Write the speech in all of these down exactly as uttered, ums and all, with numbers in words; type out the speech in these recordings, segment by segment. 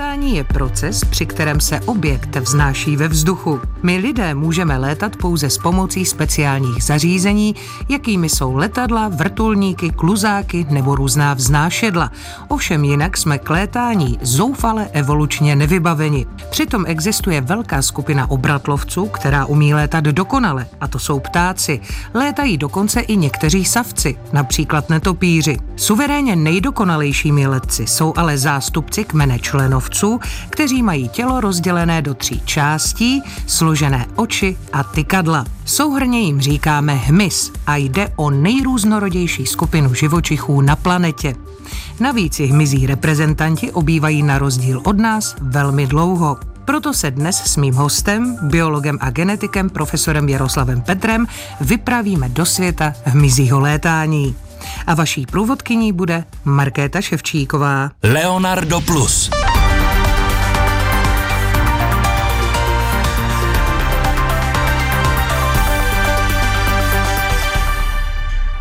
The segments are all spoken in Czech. Létání je proces, při kterém se objekt vznáší ve vzduchu. My lidé můžeme létat pouze s pomocí speciálních zařízení, jakými jsou letadla, vrtulníky, kluzáky nebo různá vznášedla. Ovšem jinak jsme k létání zoufale evolučně nevybaveni. Přitom existuje velká skupina obratlovců, která umí létat dokonale, a to jsou ptáci. Létají dokonce i někteří savci, například netopíři. Suverénně nejdokonalejšími letci jsou ale zástupci kmene členovců, kteří mají tělo rozdělené do tří částí, složené oči a tykadla. Souhrnně jim říkáme hmyz a jde o nejrůznorodější skupinu živočichů na planetě. Navíc i hmyzí reprezentanti obývají na rozdíl od nás velmi dlouho. Proto se dnes s mým hostem, biologem a genetikem profesorem Jaroslavem Petrem, vypravíme do světa hmyzího létání. A vaší průvodkyní bude Markéta Ševčíková. Leonardo Plus.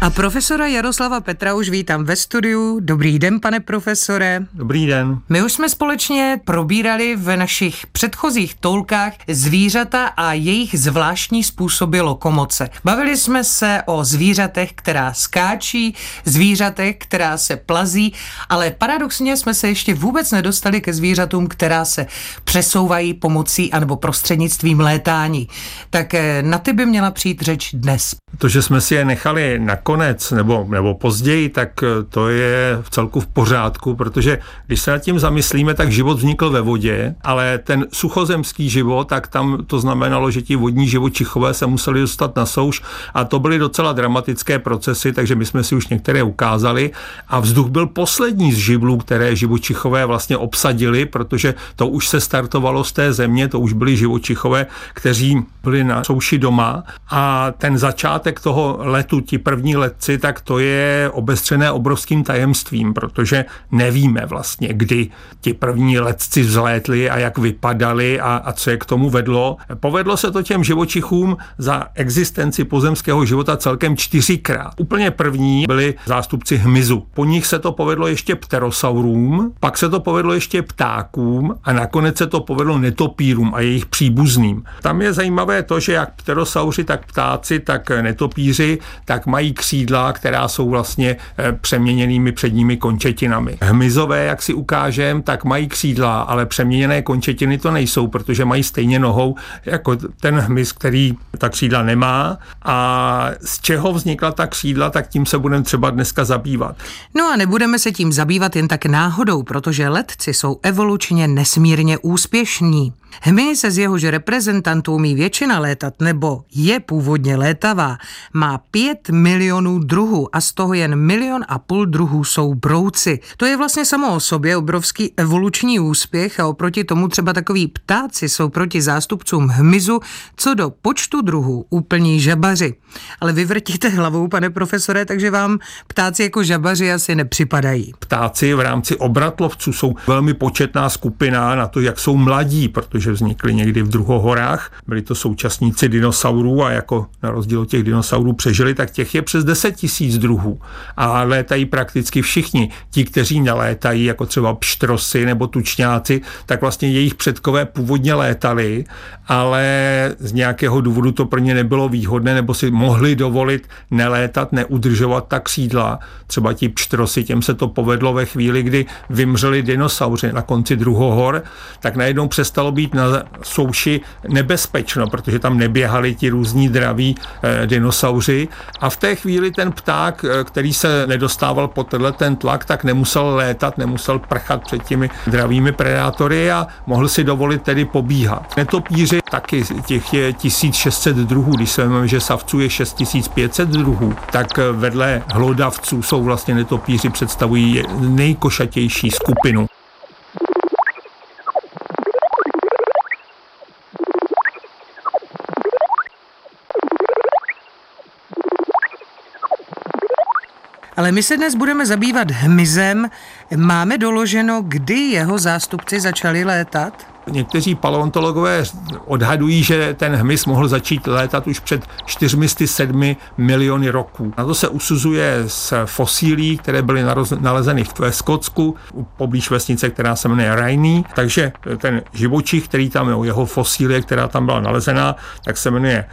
A profesora Jaroslava Petra už vítám ve studiu. Dobrý den, pane profesore. Dobrý den. My už jsme společně probírali v našich předchozích toulkách zvířata a jejich zvláštní způsoby lokomoce. Bavili jsme se o zvířatech, která skáčí, zvířatech, která se plazí, ale paradoxně jsme se ještě vůbec nedostali ke zvířatům, která se přesouvají pomocí anebo prostřednictvím létání. Tak na ty by měla přijít řeč dnes. To, že jsme si je nechali na konec nebo, nebo později, tak to je v celku v pořádku, protože když se nad tím zamyslíme, tak život vznikl ve vodě, ale ten suchozemský život, tak tam to znamenalo, že ti vodní živočichové se museli dostat na souš a to byly docela dramatické procesy, takže my jsme si už některé ukázali a vzduch byl poslední z živlů, které živočichové vlastně obsadili, protože to už se startovalo z té země, to už byli živočichové, kteří byli na souši doma a ten začátek toho letu, ti první letci, tak to je obestřené obrovským tajemstvím, protože nevíme vlastně, kdy ti první letci vzlétli a jak vypadali a, a co je k tomu vedlo. Povedlo se to těm živočichům za existenci pozemského života celkem čtyřikrát. Úplně první byli zástupci hmyzu. Po nich se to povedlo ještě pterosaurům, pak se to povedlo ještě ptákům a nakonec se to povedlo netopírům a jejich příbuzným. Tam je zajímavé to, že jak pterosauři, tak ptáci, tak netopíři, tak mají křídla, která jsou vlastně přeměněnými předními končetinami. Hmyzové, jak si ukážem, tak mají křídla, ale přeměněné končetiny to nejsou, protože mají stejně nohou jako ten hmyz, který ta křídla nemá. A z čeho vznikla ta křídla, tak tím se budeme třeba dneska zabývat. No a nebudeme se tím zabývat jen tak náhodou, protože letci jsou evolučně nesmírně úspěšní. Hmyz, z jehož reprezentantů umí většina létat, nebo je původně létavá, má pět milionů druhů a z toho jen milion a půl druhů jsou brouci. To je vlastně samo o sobě obrovský evoluční úspěch a oproti tomu třeba takoví ptáci jsou proti zástupcům hmyzu co do počtu druhů úplní žabaři. Ale vy vrtíte hlavou, pane profesore, takže vám ptáci jako žabaři asi nepřipadají. Ptáci v rámci obratlovců jsou velmi početná skupina na to, jak jsou mladí, protože že vznikly někdy v druhohorách. Byli to současníci dinosaurů a jako na rozdíl od těch dinosaurů přežili, tak těch je přes deset tisíc druhů. A létají prakticky všichni. Ti, kteří nelétají, jako třeba pštrosy nebo tučňáci, tak vlastně jejich předkové původně létali, ale z nějakého důvodu to pro ně nebylo výhodné, nebo si mohli dovolit nelétat, neudržovat ta křídla. Třeba ti pštrosy, těm se to povedlo ve chvíli, kdy vymřeli dinosauři na konci druhohor, tak najednou přestalo být na souši nebezpečno, protože tam neběhali ti různí draví e, dinosauři a v té chvíli ten pták, e, který se nedostával pod tenhle ten tlak, tak nemusel létat, nemusel prchat před těmi dravými predátory a mohl si dovolit tedy pobíhat. Netopíři taky, těch je tisíc šest set druhů, když se jmenujeme, že savců je šest tisíc pět set druhů, tak vedle hlodavců jsou vlastně netopíři, představují nejkošatější skupinu. Ale my se dnes budeme zabývat hmyzem. Máme doloženo, kdy jeho zástupci začali létat? někteří paleontologové odhadují, že ten hmyz mohl začít létat už před čtyřmi sty sedmi miliony roků. Na to se usuzuje z fosílí, které byly nalezeny v Skotsku, poblíž vesnice, která se jmenuje Rhynie. Takže ten živočich, který tam je, jeho fosílie, která tam byla nalezena, tak se jmenuje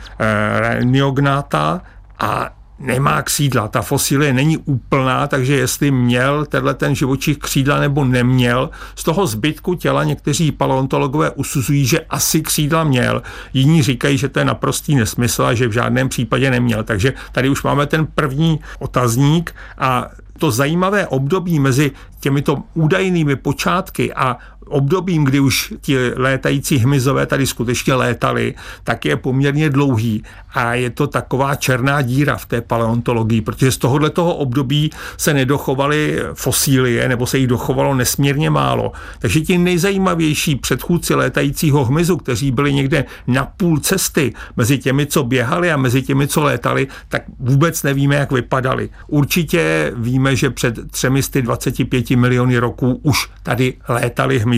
Rhyniognatha a nemá křídla. Ta fosílie není úplná, takže jestli měl tenhle ten živočich křídla nebo neměl, z toho zbytku těla někteří paleontologové usuzují, že asi křídla měl. Jiní říkají, že to je naprostý nesmysl a že v žádném případě neměl. Takže tady už máme ten první otazník a to zajímavé období mezi těmito údajnými počátky a obdobím, kdy už ti létající hmyzové tady skutečně létali, tak je poměrně dlouhý a je to taková černá díra v té paleontologii, protože z tohohletoho období se nedochovaly fosílie, nebo se jich dochovalo nesmírně málo. Takže ti nejzajímavější předchůdci létajícího hmyzu, kteří byli někde na půl cesty mezi těmi, co běhali a mezi těmi, co létali, tak vůbec nevíme, jak vypadali. Určitě víme, že před třemi sty dvaceti pěti miliony roků už tady létali hmyz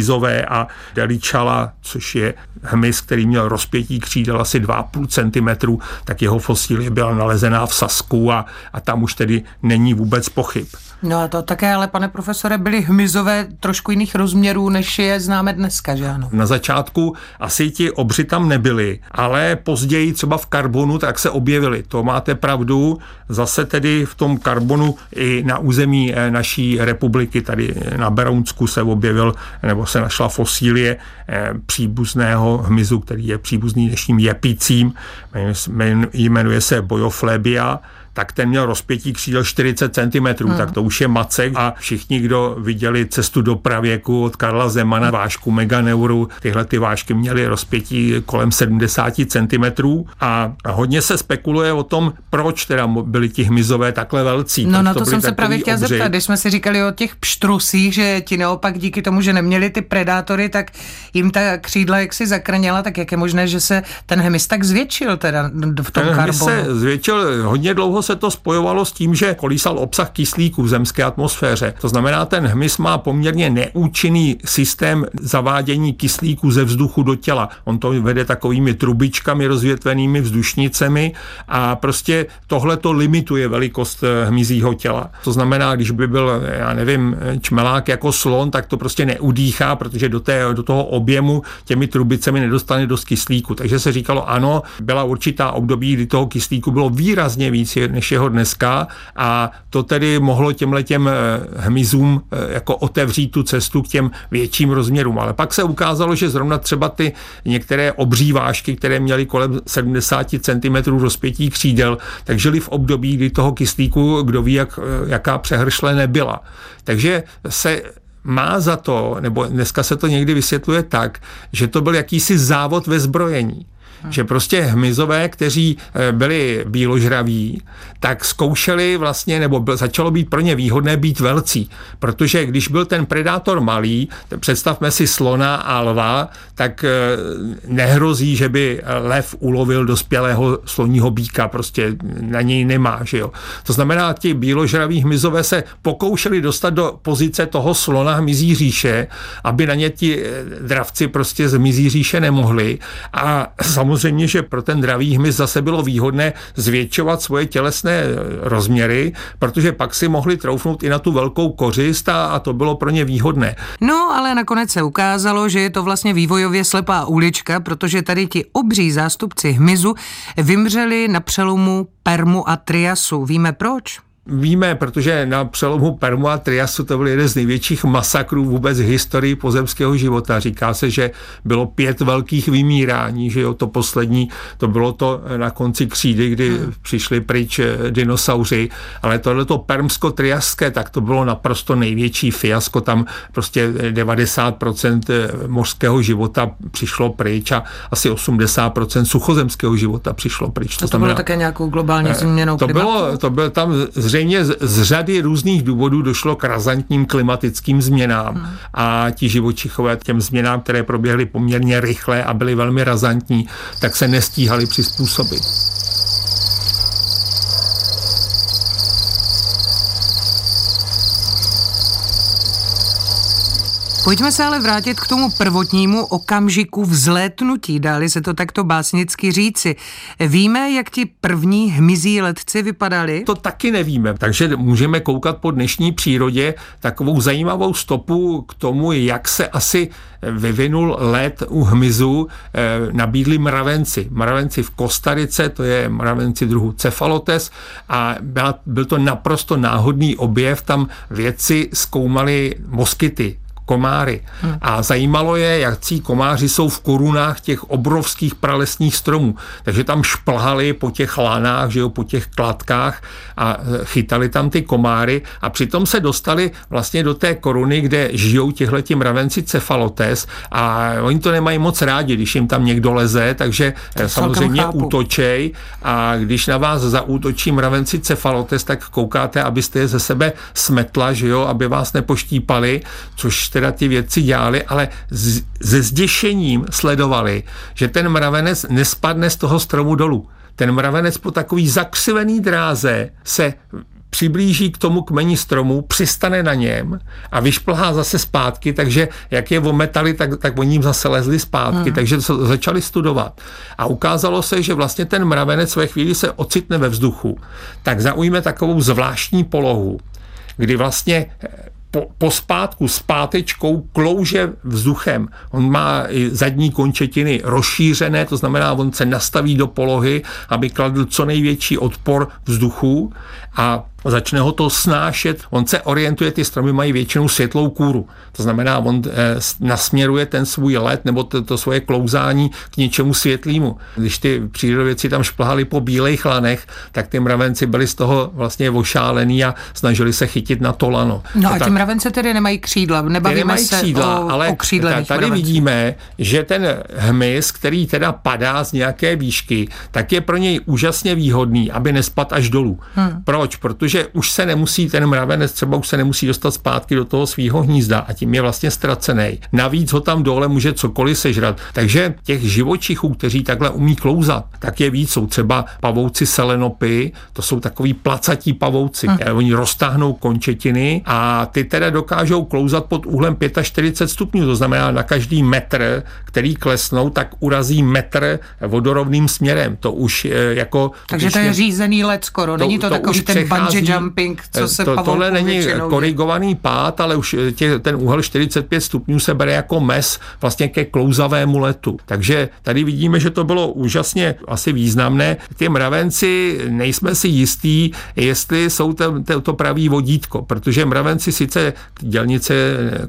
a Delichala, což je hmyz, který měl rozpětí křídel asi dva a půl centimetru, tak jeho fosílie byla nalezená v Sasku a, a tam už tedy není vůbec pochyb. No a to také, ale pane profesore, byly hmyzové trošku jiných rozměrů, než je známe dneska, že ano? Na začátku asi ti obři tam nebyli, ale později třeba v karbonu tak se objevili. To máte pravdu, zase tedy v tom karbonu i na území naší republiky, tady na Berounsku se objevil, nebo se našla fosílie příbuzného hmyzu, který je příbuzný dnešním jepicím, jmenuje se bojoflébia, tak ten měl rozpětí křídel čtyřicet centimetrů, hmm. tak to už je macek a všichni, kdo viděli Cestu do pravěku od Karla Zemana, vážku meganeuru, tyhle ty vážky měly rozpětí kolem sedmdesát centimetrů a hodně se spekuluje o tom, proč teda byli ti hmyzové takhle velcí. No na to, to jsem se právě chtěla zeptat, když jsme si říkali o těch pštrusích, že ti naopak díky tomu, že neměli ty predátory, tak jim ta křídla jaksi zakrněla, tak jak je možné, že se ten hmyz tak zvětšil teda v tom karbonu? Se zvětšil hodně dlouho se to spojovalo s tím, že kolísal obsah kyslíku v zemské atmosféře. To znamená, ten hmyz má poměrně neúčinný systém zavádění kyslíku ze vzduchu do těla. On to vede takovými trubičkami rozvětvenými vzdušnicemi a prostě tohle to limituje velikost hmyzího těla. To znamená, když by byl, já nevím, čmelák jako slon, tak to prostě neudýchá, protože do, té, do toho objemu těmi trubicemi nedostane dost kyslíku. Takže se říkalo, ano, byla určitá období, kdy toho kyslíku bylo výrazně víc, než jeho dneska a to tedy mohlo těmhletěm hmyzům jako otevřít tu cestu k těm větším rozměrům. Ale pak se ukázalo, že zrovna třeba ty některé obří vážky, které měly kolem sedmdesát centimetrů rozpětí křídel, tak žili v období, kdy toho kyslíku, kdo ví, jak, jaká přehršle nebyla. Takže se má za to, nebo dneska se to někdy vysvětluje tak, že to byl jakýsi závod ve zbrojení. Že prostě hmyzové, kteří byli bíložraví, tak zkoušeli vlastně, nebo byl, začalo být pro ně výhodné být velcí. Protože když byl ten predátor malý, představme si slona a lva, tak nehrozí, že by lev ulovil dospělého sloního býka, prostě na něj nemá, že jo. To znamená, ti bíložraví hmyzové se pokoušeli dostat do pozice toho slona hmyzí říše, aby na ně ti dravci prostě z hmyzí říše nemohli a samozřejmě, že pro ten dravý hmyz zase bylo výhodné zvětšovat svoje tělesné rozměry, protože pak si mohli troufnout i na tu velkou kořist a, a to bylo pro ně výhodné. No, ale nakonec se ukázalo, že je to vlastně vývojově slepá ulička, protože tady ti obří zástupci hmyzu vymřeli na přelomu Permu a Triasu. Víme proč? Víme, protože na přelomu Permu a Triasu to byl jeden z největších masakrů vůbec v historii pozemského života. Říká se, že bylo pět velkých vymírání, že jo, to poslední, to bylo to na konci křídy, kdy hmm. přišli pryč dinosauři, ale tohleto permsko-triaské, tak to bylo naprosto největší fiasko, tam prostě devadesát procent mořského života přišlo pryč a asi osmdesát procent suchozemského života přišlo pryč. To, to znamená, bylo také nějakou globální změnou to klimatu? Bylo, to bylo tam zřejmě Z, z řady různých důvodů došlo k razantním klimatickým změnám hmm. a ti živočichové těm změnám, které proběhly poměrně rychle a byly velmi razantní, tak se nestíhali přizpůsobit. Pojďme se ale vrátit k tomu prvotnímu okamžiku vzlétnutí, dáli se to takto básnicky říci. Víme, jak ti první hmyzí letci vypadali? To taky nevíme, takže můžeme koukat po dnešní přírodě takovou zajímavou stopu k tomu, jak se asi vyvinul let u hmyzu, nabídli mravenci. Mravenci v Kostarice, to je mravenci druhu Cephalotes, a byl to naprosto náhodný objev, tam vědci zkoumali moskyty, komáry. A zajímalo je, jakcí komáři jsou v korunách těch obrovských pralesních stromů. Takže tam šplhali po těch lanách, že jo, po těch kladkách a chytali tam ty komáry a přitom se dostali vlastně do té koruny, kde žijou tihleti mravenci Cephalotes a oni to nemají moc rádi, když jim tam někdo leze, takže to samozřejmě útočej a když na vás zaútočí mravenci Cephalotes, tak koukáte, abyste je ze sebe smetla, že jo, aby vás nepoštípali, což teda ty vědci dělali, ale z, se zděšením sledovali, že ten mravenec nespadne z toho stromu dolů. Ten mravenec po takový zakřivený dráze se přiblíží k tomu kmeni stromu, přistane na něm a vyšplhá zase zpátky, takže jak je ometali, tak, tak oni jim zase lezli zpátky, hmm. takže začali studovat. A ukázalo se, že vlastně ten mravenec ve chvíli se ocitne ve vzduchu, tak zaujme takovou zvláštní polohu, kdy vlastně Po, po spátku s pátečkou klouže vzduchem. On má i zadní končetiny rozšířené, to znamená, on se nastaví do polohy, aby kladl co největší odpor vzduchu a začne ho to snášet. On se orientuje, ty stromy mají většinou světlou kůru. To znamená, on nasměruje ten svůj let nebo to, to svoje klouzání k něčemu světlému. Když ty přírodovědci tam šplhali po bílejch lanech, tak ty mravenci byli z toho vlastně ošálení a snažili se chytit na to lano. No to a tak, ty mravence tedy nemají křídla, nebavíme nemají se křídla, o, ale o křídlených mravencích. Tady vidíme, že ten hmyz, který teda padá z nějaké výšky, tak je pro něj úžasně výhodný, aby nespadl až dolů. Hmm. Proč? Protože že už se nemusí, ten mravenec třeba už se nemusí dostat zpátky do toho svýho hnízda a tím je vlastně ztracený. Navíc ho tam dole může cokoliv sežrat. Takže těch živočichů, kteří takhle umí klouzat, tak je víc. Jsou třeba pavouci selenopy, to jsou takový placatí pavouci. Hmm. Oni roztáhnou končetiny a ty teda dokážou klouzat pod úhlem čtyřicet pět stupňů, to znamená na každý metr, který klesnou, tak urazí metr vodorovným směrem. To už jako... Takže to je řízený let skoro, není to, to takový ten bungee jumping, co se to, tohle není korigovaný pád, ale už tě, ten úhel čtyřicet pět stupňů se bere jako mes vlastně ke klouzavému letu. Takže tady vidíme, že to bylo úžasně asi významné. Ty mravenci, nejsme si jistí, jestli jsou to, to, to pravý vodítko, protože mravenci sice dělnice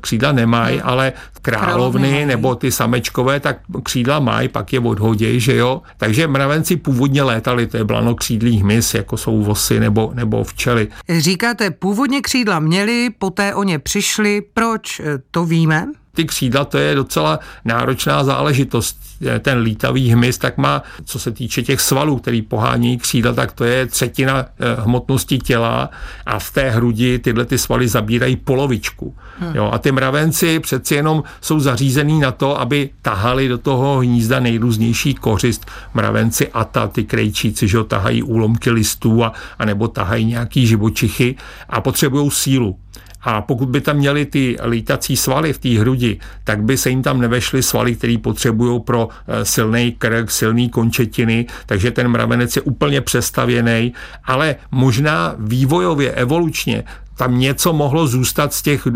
křídla nemají, ale královny nebo ty samečkové, tak křídla mají, pak je odhoděj, že jo. Takže mravenci původně létali, to je blanokřídlý hmyz, jako jsou vosy nebo, nebo včely. Říkáte, původně křídla měli, poté o ně přišli. Proč? To víme. Ty křídla, to je docela náročná záležitost. Ten lítavý hmyz tak má, co se týče těch svalů, který pohání křídla, tak to je třetina hmotnosti těla a v té hrudi tyhle ty svaly zabírají polovičku. Hmm. Jo, a ty mravenci přeci jenom jsou zařízený na to, aby tahali do toho hnízda nejrůznější kořist. Mravenci ata, ty krejčíci, že jo, tahají úlomky listů a, a nebo tahají nějaký živočichy a potřebují sílu. A pokud by tam měli ty lítací svaly v té hrudi, tak by se jim tam nevešly svaly, které potřebují pro silný krk, silný končetiny, takže ten mravenec je úplně přestavěný, ale možná vývojově, evolučně, tam něco mohlo zůstat z těch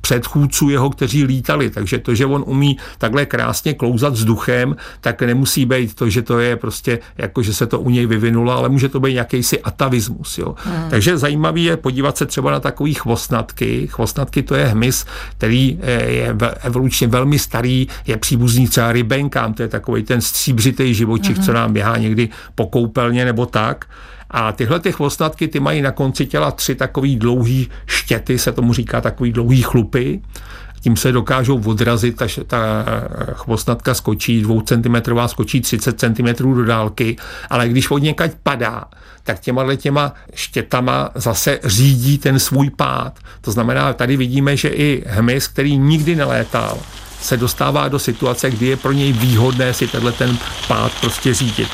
předchůdců jeho, kteří lítali. Takže to, že on umí takhle krásně klouzat vzduchem, tak nemusí být to, že to je prostě, jako že se to u něj vyvinulo, ale může to být nějakýsi atavismus. Jo. Hmm. Takže zajímavý je podívat se třeba na takový chvostnatky. Chvostnatky to je hmyz, který je evolučně velmi starý, je příbuzný třeba rybenkám, to je takový ten stříbřitej živočich, hmm. co nám běhá někdy po koupelně nebo tak. A tyhle ty chvostnatky, ty mají na konci těla tři takový dlouhý štěty, se tomu říká takový dlouhý chlupy. Tím se dokážou odrazit, ta, ta chvostnatka skočí, dvoucentimetrová skočí třicet centimetrů do dálky, ale když od někať padá, tak těma těma štětama zase řídí ten svůj pád. To znamená, tady vidíme, že i hmyz, který nikdy nelétal, se dostává do situace, kdy je pro něj výhodné si tenhle ten pád prostě řídit.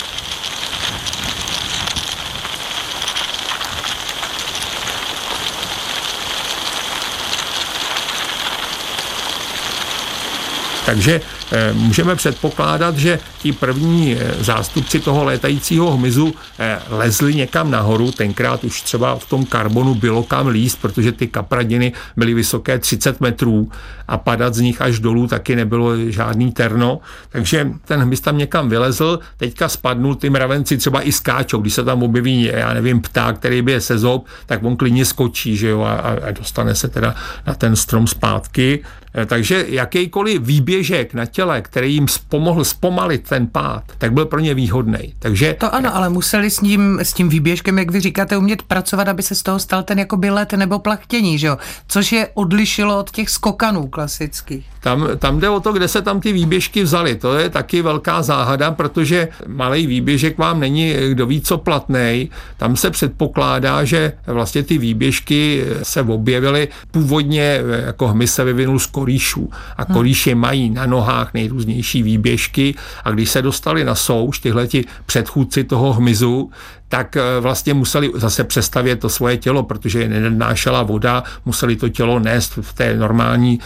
Takže e, můžeme předpokládat, že ti první zástupci toho létajícího hmyzu e, lezli někam nahoru, tenkrát už třeba v tom karbonu bylo kam líst, protože ty kapradiny byly vysoké třicet metrů a padat z nich až dolů taky nebylo žádný terno, takže ten hmyz tam někam vylezl, teďka spadnul, ty mravenci třeba i skáčou, když se tam objeví, já nevím, pták, který by je sezob, tak on klidně skočí, že jo, a, a dostane se teda na ten strom zpátky. Takže jakýkoliv výběžek na těle, který jim pomohl zpomalit ten pád, tak byl pro ně výhodný. Takže to ano, ale museli s ním, s tím výběžkem, jak vy říkáte, umět pracovat, aby se z toho stal ten jakoby let nebo plachtění, že jo? Což je odlišilo od těch skokanů klasických. Tam, tam jde o to, kde se tam ty výběžky vzaly. To je taky velká záhada, protože malej výběžek vám není kdo ví co platnej. Tam se předpokládá, že vlastně ty výběžky se objevily původně, jako hmyz se vyvinul z korýšů. A korýše mají na nohách nejrůznější výběžky a když se dostali na souš, tyhleti předchůdci toho hmyzu, tak vlastně museli zase přestavět to svoje tělo, protože je nenášela voda, museli to tělo nést v té normální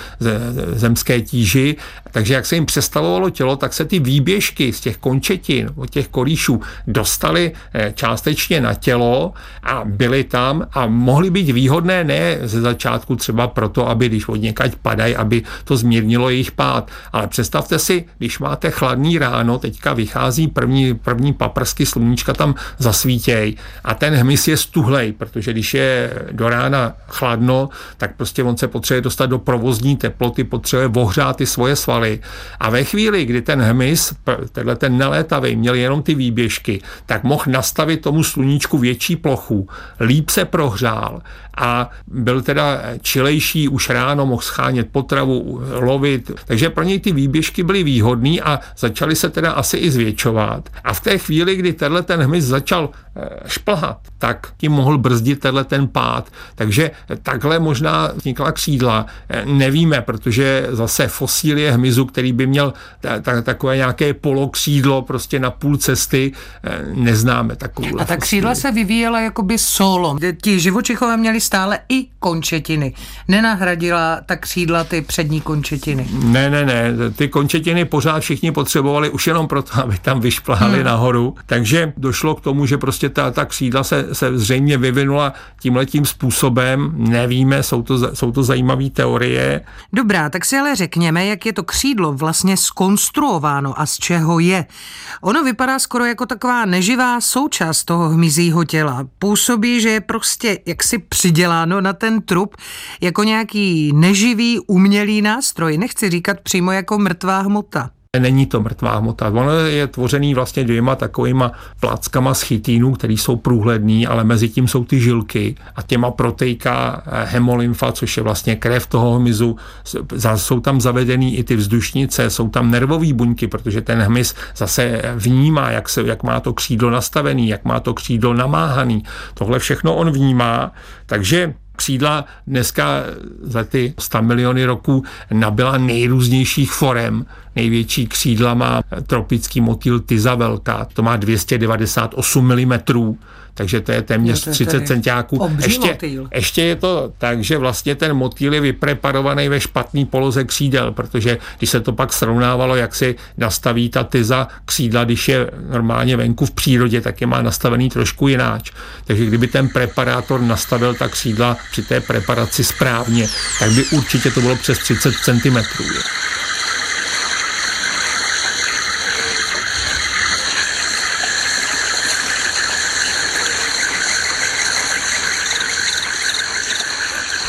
zemské tíži. Takže jak se jim přestavovalo tělo, tak se ty výběžky z těch končetin, od těch korýšů, dostaly částečně na tělo a byly tam a mohly být výhodné ne ze začátku třeba proto, aby když od někať padají, aby to zmírnilo jejich pád. Ale představte si, když máte chladný ráno, teďka vychází první, první paprsky sluníčka tam zasvítějí a ten hmyz je stuhlej, protože když je do rána chladno, tak prostě on se potřebuje dostat do provozní teploty, potřebuje ohřát ty svoje svaly. A ve chvíli, kdy ten hmyz, tenhle ten nelétavý, měl jenom ty výběžky, tak mohl nastavit tomu sluníčku větší plochu. Líp se prohřál a byl teda čilejší, už ráno mohl schánět potravu, lovit. Takže pro něj ty výběžky byly výhodný a začaly se teda asi i zvětšovat. A v té chvíli, kdy tenhle ten hmyz začal šplhat, tak tím mohl brzdit tenhle ten pád. Takže takhle možná vznikla křídla. Nevíme, protože zase fosílie hmyzu, který by měl takové nějaké polokřídlo prostě na půl cesty, neznáme takovou. A ta křídla se vyvíjela jakoby solo. Ti živočichové měli stále i končetiny. Nenahradila ta křídla ty přední končetiny. Ne, ne, ne. Ty končetiny pořád všichni potřebovali už jenom proto, aby tam vyšplhali hmm. nahoru. Takže došlo k tomu, že prostě ta, ta křídla se, se zřejmě vyvinula tímhletím způsobem. Nevíme, jsou to, jsou to zajímavé teorie. Dobrá, tak si ale řekněme, jak je to křídlo vlastně zkonstruováno a z čeho je. Ono vypadá skoro jako taková neživá součást toho hmyzího těla. Působí, že je prostě jaksi přiděláno na ten trup jako nějaký neživý umělý nástroj. Nechci říkat přímo jako mrtvá hmota. Není to mrtvá hmota. Ono je tvořený vlastně dvěma takovýma plackama z chytínů, který jsou průhledný, ale mezi tím jsou ty žilky a těma protejká hemolymfa, což je vlastně krev toho hmyzu. Jsou tam zavedený i ty vzdušnice, jsou tam nervové buňky, protože ten hmyz zase vnímá, jak, se, jak má to křídlo nastavený, jak má to křídlo namáhaný. Tohle všechno on vnímá, takže křídla dneska za ty sto miliony roků nabyla nejrůznějších forem. Největší křídla má tropický motýl tyza velká. To má dvě stě devadesát osm milimetrů, takže to je téměř no to je třicet centiáků. Ještě, ještě je to tak, že vlastně ten motýl je vypreparovaný ve špatný poloze křídel, protože když se to pak srovnávalo, jak si nastaví ta tyza křídla, když je normálně venku v přírodě, tak je má nastavený trošku jináč. Takže kdyby ten preparátor nastavil ta křídla při té preparaci správně, tak by určitě to bylo přes třicet centimetrů. Je.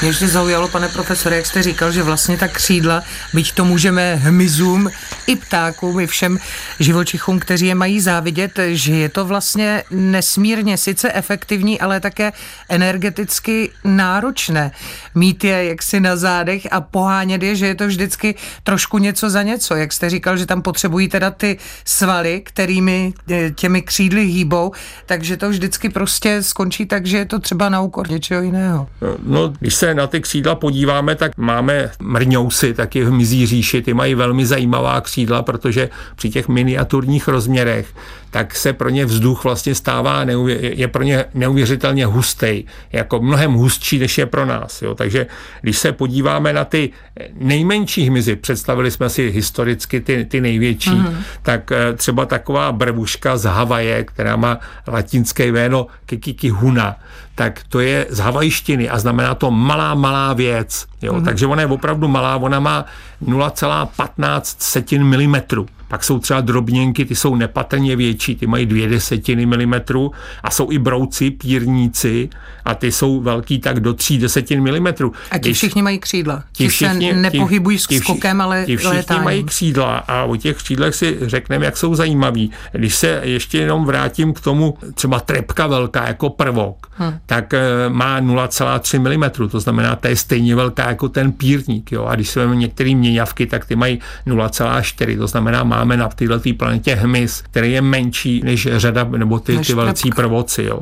Mě ještě zaujalo, pane profesore, jak jste říkal, že vlastně ta křídla, byť to můžeme hmyzům, i ptákům, i všem živočichům, kteří je mají závidět, že je to vlastně nesmírně sice efektivní, ale také energeticky náročné. Mít je jaksi na zádech a pohánět je, že je to vždycky trošku něco za něco. Jak jste říkal, že tam potřebují teda ty svaly, kterými těmi křídly hýbou, takže to vždycky prostě skončí tak, že je to třeba na úkor něčeho jiného. No, když se na ty křídla podíváme, tak máme mrňousy, taky hmyzí říši, ty mají velmi zajímavá křídla, protože při těch miniaturních rozměrech tak se pro ně vzduch vlastně stává, je pro ně neuvěřitelně hustej, jako mnohem hustší, než je pro nás. Jo. Takže když se podíváme na ty nejmenší hmyzy, představili jsme si historicky ty, ty největší, mm. tak třeba taková brevuška z Havaje, která má latinské jméno kikikihuna, tak to je z havajštiny a znamená to malá, malá věc. Jo. Mm. Takže ona je opravdu malá, ona má nula celá patnáct milimetrů. Pak jsou třeba drobněnky, ty jsou nepatrně větší, ty mají dvě desetiny milimetru a jsou i brouci, pírníci a ty jsou velký tak do tří desetin milimetrů. A ti všichni mají křídla. Ti, ti všichni, se nepohybují ti, skokem, ale ti všichni letáním. Mají křídla a o těch křídlech si řekneme, jak jsou zajímaví. Když se ještě jenom vrátím k tomu, třeba trepka velká jako prvok, hmm. tak má nula celá tři milimetru, to znamená, ta je stejně velká jako ten pírník. Jo? A když jsme některý měňavky, tak ty mají nula celá čtyři, to znamená, má máme na této planetě hmyz, který je menší než řada, nebo ty, ty velcí prvoci. Jo.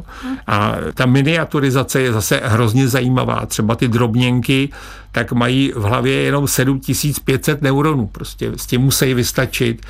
A ta miniaturizace je zase hrozně zajímavá. Třeba ty drobněnky, tak mají v hlavě jenom sedm tisíc pět set neuronů. Prostě s tím musí vystačit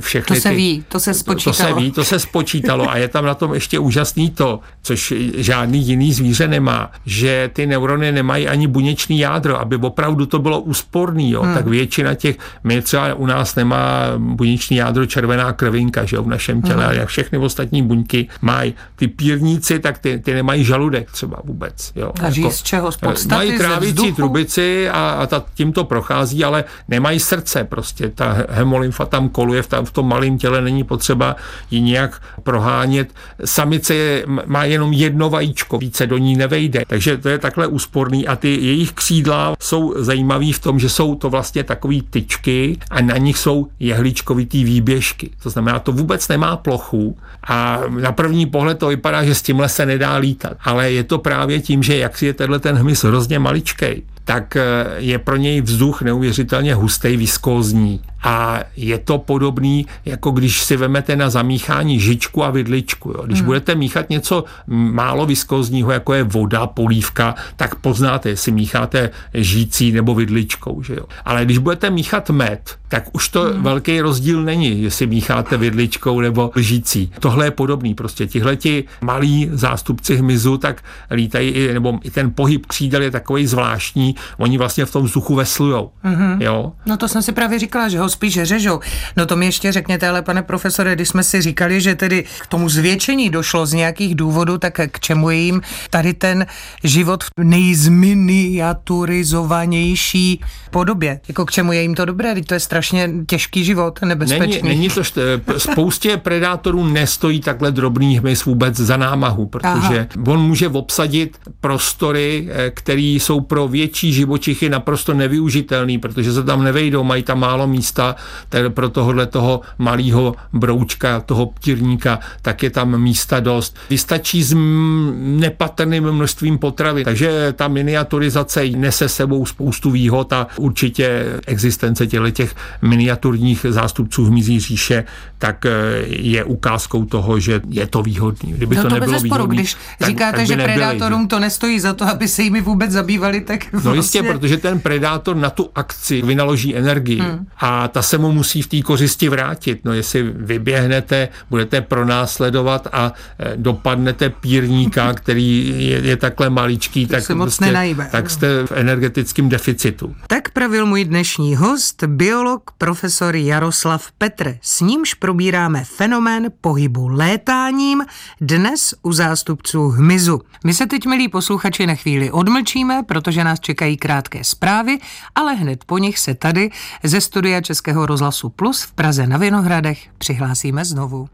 všechny. To se ty, ví, to se spočítalo. To, to se ví, to se spočítalo. A je tam na tom ještě úžasný to, což žádný jiný zvíře nemá, že ty neurony nemají ani buněčný jádro, aby opravdu to bylo úsporný. Jo. Hmm. Tak většina těch, my třeba u nás nemá buněční jádro červená krvinka, že jo, v našem těle, ale jak všechny ostatní buňky mají. Ty pírníci, tak ty, ty nemají žaludek třeba vůbec. Jo. A jako, z čeho? Z podstaty, mají trávicí trubici a, a ta, tím to prochází, ale nemají srdce prostě. Ta hemolymfa tam koluje, v, tam, v tom malém těle není potřeba ji nějak prohánět. Samice je, má jenom jedno vajíčko, více do ní nevejde. Takže to je takhle úsporný a ty jejich křídla jsou zajímavý v tom, že jsou to vlastně takový tyčky a na nich jsou jehličky kovitý výběžky. To znamená, to vůbec nemá plochu a na první pohled to vypadá, že s tímhle se nedá lítat. Ale je to právě tím, že jak si je tenhle ten hmyz hrozně maličkej, tak je pro něj vzduch neuvěřitelně hustý, viskózní. A je to podobný, jako když si vemete na zamíchání žičku a vidličku. Jo. Když hmm. budete míchat něco málo viskózního, jako je voda, polívka, tak poznáte, jestli mícháte žící nebo vidličkou. Že jo. Ale když budete míchat med, tak už to hmm. velký rozdíl není, jestli mícháte vidličkou nebo žící. Tohle je podobný. Prostě tihleti malí zástupci hmyzu tak lítají, i, nebo i ten pohyb křídel je takový zvláštní. Oni vlastně v tom vzduchu veslujou. Mm-hmm. Jo? No to jsem si právě říkala, že ho spíš řežou. No to mi ještě řekněte, ale pane profesore, když jsme si říkali, že tedy k tomu zvětšení došlo z nějakých důvodů, tak k čemu jim tady ten život v nejzminiaturizovanější podobě? Jako k čemu je jim to dobré? To je strašně těžký život, nebezpečný. Není, není to št- spoustě predátorů nestojí takhle drobný hmyz vůbec za námahu, protože aha. on může obsadit prostory, které jsou pro větší živočichy naprosto nevyužitelný, protože se tam nevejdou, mají tam málo místa, tak pro tohohle toho malého broučka, toho ptírníka, tak je tam místa dost. Vystačí s m- nepatrným množstvím potravy, takže ta miniaturizace nese sebou spoustu výhod a určitě existence těch miniaturních zástupců hmyzí říše, tak je ukázkou toho, že je to výhodný. Kdyby no to, to nebylo výhodný, když říkáte, tak, že nebyli, predátorům že? To nestojí za to, aby se jimi vůbec zabývali, tak no jistě, vlastně. Protože ten predátor na tu akci vynaloží energii hmm. a ta se mu musí v té kořisti vrátit. No jestli vyběhnete, budete pronásledovat a dopadnete pírníka, který je, je takhle maličký, tak, se moc jste, tak jste v energetickém deficitu. Tak pravil můj dnešní host, biolog profesor Jaroslav Petr. S nímž probíráme fenomén pohybu létáním dnes u zástupců hmyzu. My se teď, milí posluchači, na chvíli odmlčíme, protože nás čekají krátké zprávy, ale hned po nich se tady ze studia Českého rozhlasu Plus v Praze na Vinohradech přihlásíme znovu.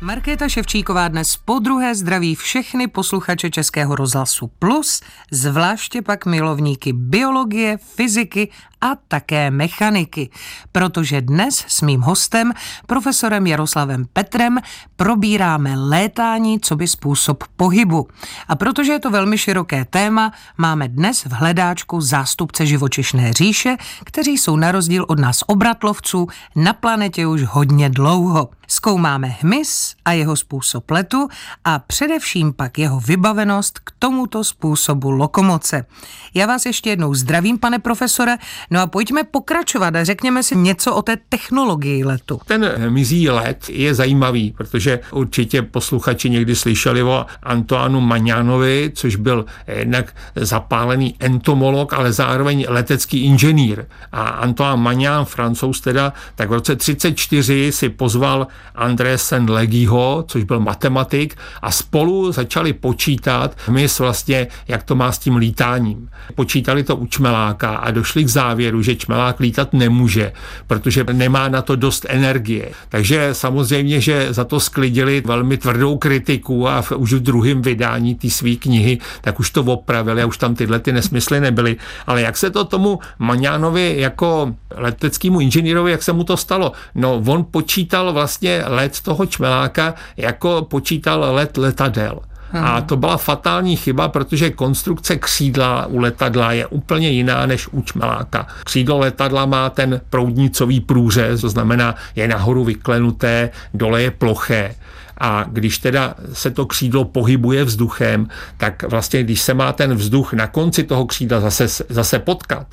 Markéta Ševčíková dnes podruhé zdraví všechny posluchače Českého rozhlasu Plus, zvláště pak milovníky biologie, fyziky a také mechaniky, protože dnes s mým hostem, profesorem Jaroslavem Petrem, probíráme létání coby způsob pohybu. A protože je to velmi široké téma, máme dnes v hledáčku zástupce živočišné říše, kteří jsou na rozdíl od nás obratlovců na planetě už hodně dlouho. Zkoumáme hmyz, pes a jeho způsob letu a především pak jeho vybavenost k tomuto způsobu lokomoce. Já vás ještě jednou zdravím, pane profesore, no a pojďme pokračovat a řekněme si něco o té technologii letu. Ten mizí let je zajímavý, protože určitě posluchači někdy slyšeli o Antoineu Magnanovi, což byl jednak zapálený entomolog, ale zároveň letecký inženýr. A Antoine Magnan, Francouz teda, tak v roce třicet čtyři si pozval André Saint-Léguiho, což byl matematik, a spolu začali počítat hmyz vlastně, jak to má s tím lítáním. Počítali to u čmeláka a došli k závěru, že čmelák lítat nemůže, protože nemá na to dost energie. Takže samozřejmě, že za to sklidili velmi tvrdou kritiku a v, už v druhém vydání té své knihy, tak už to opravili a už tam tyhle ty nesmysly nebyly. Ale jak se to tomu Magnanovi jako leteckému inženýrovi, jak se mu to stalo? No, on počítal vlastně let toho čmeláka, jako počítal let letadel. A to byla fatální chyba, protože konstrukce křídla u letadla je úplně jiná než u čmeláka. Křídlo letadla má ten proudnicový průřez, to znamená, je nahoru vyklenuté, dole je ploché. A když teda se to křídlo pohybuje vzduchem, tak vlastně, když se má ten vzduch na konci toho křídla zase, zase potkat,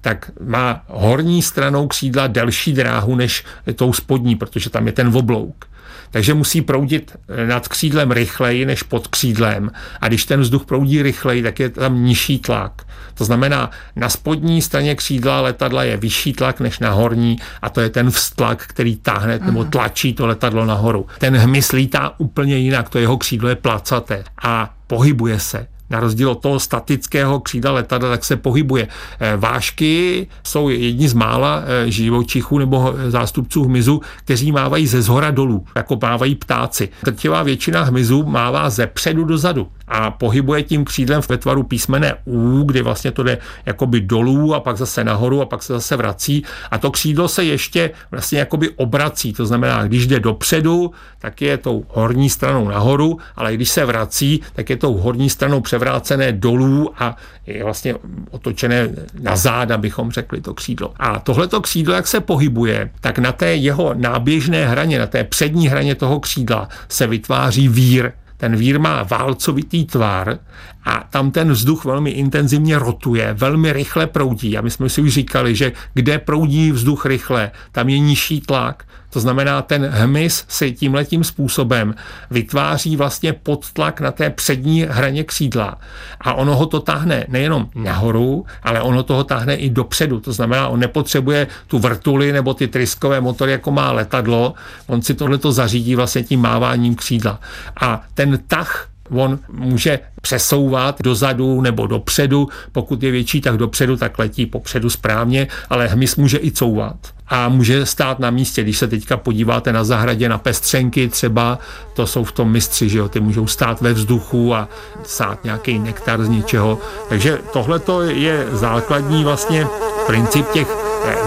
tak má horní stranou křídla delší dráhu než tou spodní, protože tam je ten oblouk. Takže musí proudit nad křídlem rychleji než pod křídlem. A když ten vzduch proudí rychleji, tak je tam nižší tlak. To znamená, na spodní straně křídla letadla je vyšší tlak než na horní a to je ten vztlak, který táhne Aha. nebo tlačí to letadlo nahoru. Ten hmyz lítá úplně jinak, to jeho křídlo je placaté a pohybuje se. Na rozdíl od toho statického křídla letadla, tak se pohybuje. Vážky jsou jedni z mála živočichů nebo zástupců hmyzu, kteří mávají ze zhora dolů, jako mávají ptáci. Drtivá většina hmyzu mává ze předu do zadu a pohybuje tím křídlem ve tvaru písmene U, kdy vlastně to jde jakoby dolů a pak zase nahoru a pak se zase vrací. A to křídlo se ještě vlastně jakoby obrací. To znamená, když jde dopředu, tak je tou horní stranou nahoru, ale když se vrací, tak je tou horní stranou převrácené dolů a je vlastně otočené na záda, bychom řekli, to křídlo. A tohleto křídlo, jak se pohybuje, tak na té jeho náběžné hraně, na té přední hraně toho křídla se vytváří vír. Ten vír má válcovitý tvar a tam ten vzduch velmi intenzivně rotuje, velmi rychle proudí. A my jsme si už říkali, že kde proudí vzduch rychle, tam je nižší tlak. To znamená, ten hmyz si tímhletím způsobem vytváří vlastně podtlak na té přední hraně křídla. A ono ho to táhne nejenom nahoru, ale ono toho táhne i dopředu. To znamená, on nepotřebuje tu vrtuli nebo ty tryskové motory, jako má letadlo. On si tohleto zařídí vlastně tím máváním křídla. A ten tah on může přesouvat dozadu nebo dopředu, pokud je větší, tak dopředu, tak letí popředu správně, ale hmyz může i couvat a může stát na místě. Když se teďka podíváte na zahradě na pestřenky třeba, to jsou v tom mistři, že jo, ty můžou stát ve vzduchu a sát nějaký nektar z ničeho. Takže tohleto je základní vlastně princip těch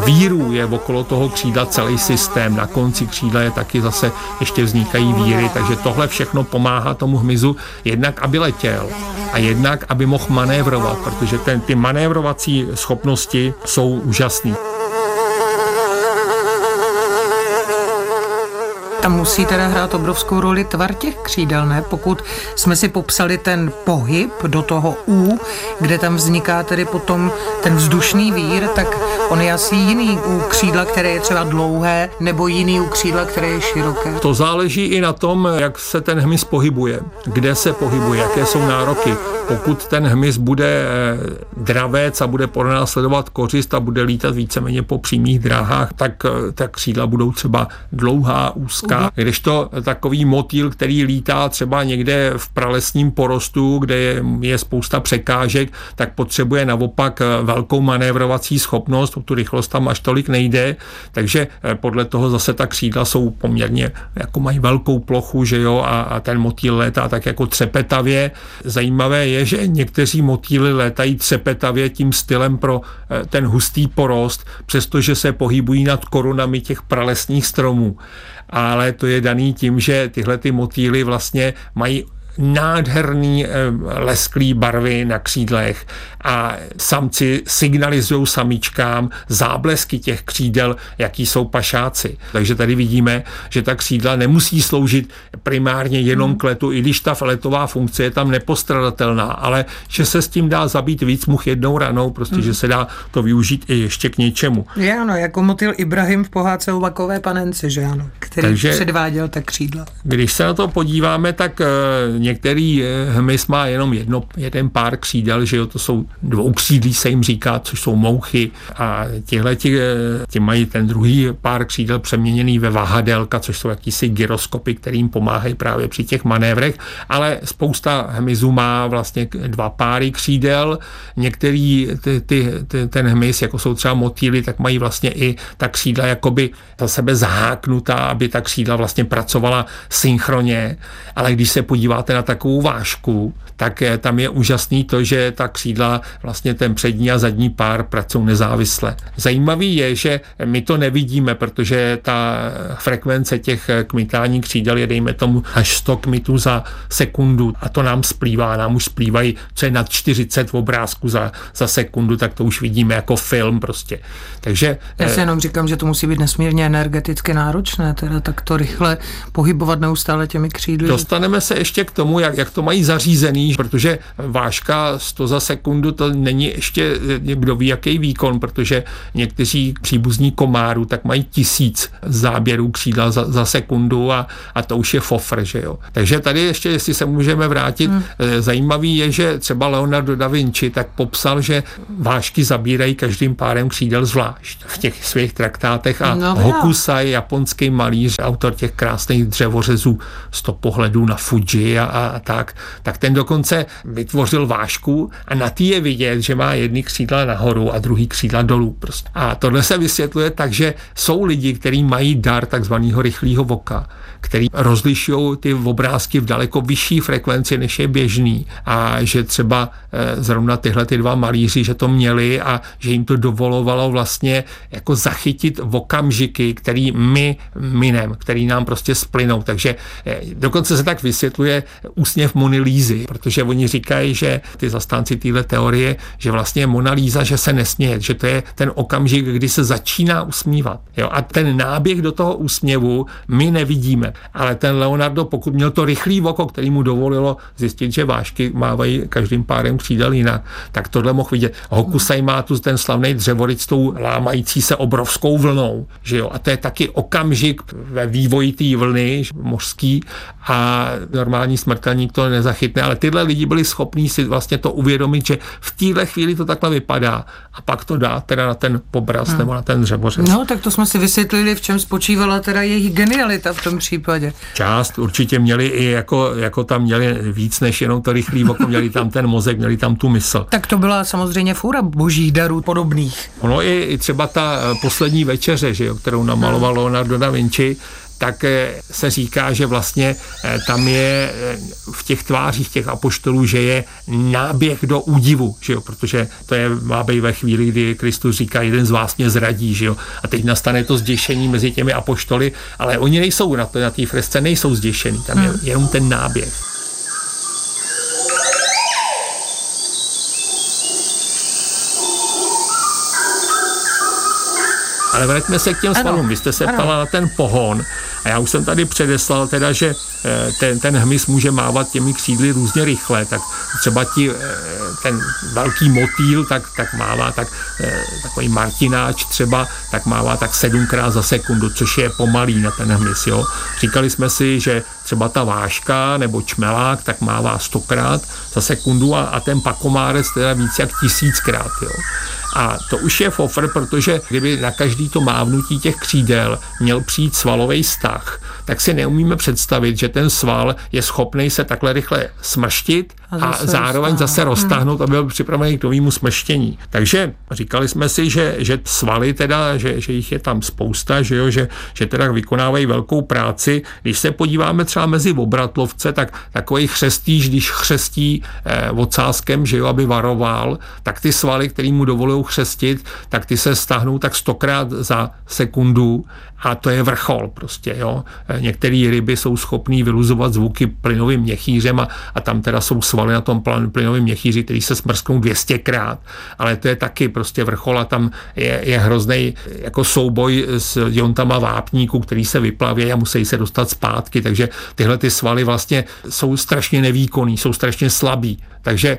vírů, je okolo toho křídla celý systém, na konci křídla je taky zase ještě vznikají víry, takže tohle všechno pomáhá tomu hmyzu jednak, aby letěl a jednak, aby mohl manévrovat, protože ten, ty manévrovací schopnosti jsou úžasné. Tam musí teda hrát obrovskou roli tvar těch křídel, ne? Pokud jsme si popsali ten pohyb do toho U, kde tam vzniká tedy potom ten vzdušný vír, tak on je asi jiný u křídla, které je třeba dlouhé, nebo jiný u křídla, které je široké. To záleží i na tom, jak se ten hmyz pohybuje, kde se pohybuje, jaké jsou nároky. Pokud ten hmyz bude dravec a bude pro nás sledovat kořist a bude lítat víceméně po přímých dráhách, tak ta křídla budou třeba dlouhá, úzká. Když to takový motýl, který lítá třeba někde v pralesním porostu, kde je, je spousta překážek, tak potřebuje naopak velkou manévrovací schopnost, tu rychlost tam až tolik nejde, takže podle toho zase ta křídla jsou poměrně, jako mají velkou plochu, že jo, a, a ten motýl létá tak jako třepetavě. Zajímavé je, že někteří motýly létají třepetavě tím stylem pro ten hustý porost, přestože se pohybují nad korunami těch pralesních stromů. Ale to je daný tím, že tyhle ty motýly vlastně mají nádherný lesklý barvy na křídlech a samci signalizují samičkám záblesky těch křídel, jaký jsou pašáci. Takže tady vidíme, že ta křídla nemusí sloužit primárně jenom k letu, i když ta letová funkce je tam nepostradatelná, ale že se s tím dá zabít víc much jednou ranou, prostě, hmm. že se dá to využít i ještě k něčemu. Je ano, jako Motyl Ibrahim v pohádce o Vakové panenci, že ano, který Takže, předváděl ta křídla. Když se na to podíváme, tak některý hmyz má jenom jedno, jeden pár křídel, že jo, to jsou dvoukřídlí se jim říká, což jsou mouchy, a tihleti ti mají ten druhý pár křídel přeměněný ve vahadelka, což jsou jakýsi gyroskopy, kterým pomáhají právě při těch manévrech, ale spousta hmyzů má vlastně dva páry křídel, některý ty, ty, ty, ten hmyz, jako jsou třeba motýly, tak mají vlastně i ta křídla jakoby za sebe zaháknutá, aby ta křídla vlastně pracovala synchronně, ale když se podíváte na takovou vážku, tak tam je úžasný to, že ta křídla, vlastně ten přední a zadní pár pracují nezávisle. Zajímavý je, že my to nevidíme, protože ta frekvence těch kmitání křídel je dejme tomu až sto kmitů za sekundu a to nám splývá, nám už splývají, co je nad čtyřicet v obrázku za, za sekundu, tak to už vidíme jako film prostě. Takže, Já si jenom říkám, že to musí být nesmírně energeticky náročné, teda takto rychle pohybovat neustále těmi křídly. Dostaneme se ještě k tomu, jak, jak to mají zařízený, protože vážka sto za sekundu, to není ještě kdo ví, jaký výkon, protože někteří příbuzní komáru tak mají tisíc záběrů křídla za, za sekundu a, a to už je fofr, že jo. Takže tady ještě, jestli se můžeme vrátit, hmm. zajímavý je, že třeba Leonardo da Vinci tak popsal, že vážky zabírají každým párem křídel zvlášť v těch svých traktátech a no, Hokusai, japonský malíř, autor těch krásných dřevořezů sto pohledů na Fuji a, a tak, tak ten dokonce vytvořil vážku a na té je vidět, že má jedny křídla nahoru a druhý křídla dolů. Prostě. A tohle se vysvětluje tak, že jsou lidi, kteří mají dar takzvaného rychlého voka, který rozlišují ty obrázky v daleko vyšší frekvenci, než je běžný. A že třeba zrovna tyhle ty dva malíři, že to měli a že jim to dovolovalo vlastně jako zachytit okamžiky, který my minem, který nám prostě splynou. Takže dokonce se tak vysvětluje úsměv Mony Lízy, protože oni říkají, že ty zastánci téhle teorie, že vlastně Mona Líza, že se nesměje, že to je ten okamžik, kdy se začíná usmívat. Jo? A ten náběh do toho úsměvu my nevidíme. Ale ten Leonardo, pokud měl to rychlý oko, který mu dovolilo zjistit, že vážky mávají každým párem křídel jinak, tak tohle mohl vidět. Hokusai má tu ten slavný dřevoryt s tou lámající se obrovskou vlnou. Že jo? A to je taky okamžik ve vývoji té vlny mořský a normální smrtelník to nezachytne. Ale tyhle lidi byli schopní si vlastně to uvědomit, že v téhle chvíli to takhle vypadá a pak to dá teda na ten obraz hmm. nebo na ten dřevořez. No, tak to jsme si vysvětlili, v čem spočívala teda jejich genialita v tom případě. Část určitě měli i jako, jako tam měli víc než jenom to rychlý oko, měli tam ten mozek, měli tam tu mysl. Tak to byla samozřejmě fůra božích darů podobných. Ono i, i třeba ta poslední večeře, že jo, kterou namaloval Leonardo da Vinci, tak se říká, že vlastně tam je v těch tvářích těch apoštolů, že je náběh do údivu, že jo, protože to je má být ve chvíli, kdy Kristus říká, jeden z vás mě zradí, že jo, a teď nastane to zděšení mezi těmi apoštoly, ale oni nejsou na, na té fresce, nejsou zděšený, tam je jenom ten náběh. Ale vraťme se k těm svalům. Vy jste se ano. ptala na ten pohon. A já už jsem tady předeslal teda, že ten, ten hmyz může mávat těmi křídly různě rychle. Tak třeba ti, ten velký motýl tak, tak mává tak, takový martináč třeba, tak mává tak sedmkrát za sekundu, což je pomalý na ten hmyz. Jo? Říkali jsme si, že třeba ta vážka nebo čmelák tak mává stokrát za sekundu a, a ten pakomárec teda víc jak tisíckrát. Jo? A to už je fofr, protože kdyby na každý to mávnutí těch křídel měl přijít svalový stah, tak si neumíme představit, že ten sval je schopný se takhle rychle smrštit a, zase a zároveň roztáhnout. zase roztáhnout, aby byl připravený k novému smrštění. Takže říkali jsme si, že, že svaly teda, že, že jich je tam spousta, že, jo, že, že teda vykonávají velkou práci. Když se podíváme třeba mezi obratlovce, tak takový chřestíž, když chřestí eh, ocáskem, že jo, aby varoval, tak ty svaly, který mu dovolují chřestit, tak ty se stáhnou tak stokrát za sekundu a to je vrchol prostě, jo. Některé ryby jsou schopné vyluzovat zvuky plynovým měchýřem a, a tam teda jsou svaly na tom plynovém měchýři, který se smrsknou dvě stě krát, ale to je taky prostě vrchol a tam je, je hroznej jako souboj s jontama vápníků, který se vyplaví a musí se dostat zpátky, takže tyhle ty svaly vlastně jsou strašně nevýkonný, jsou strašně slabý, takže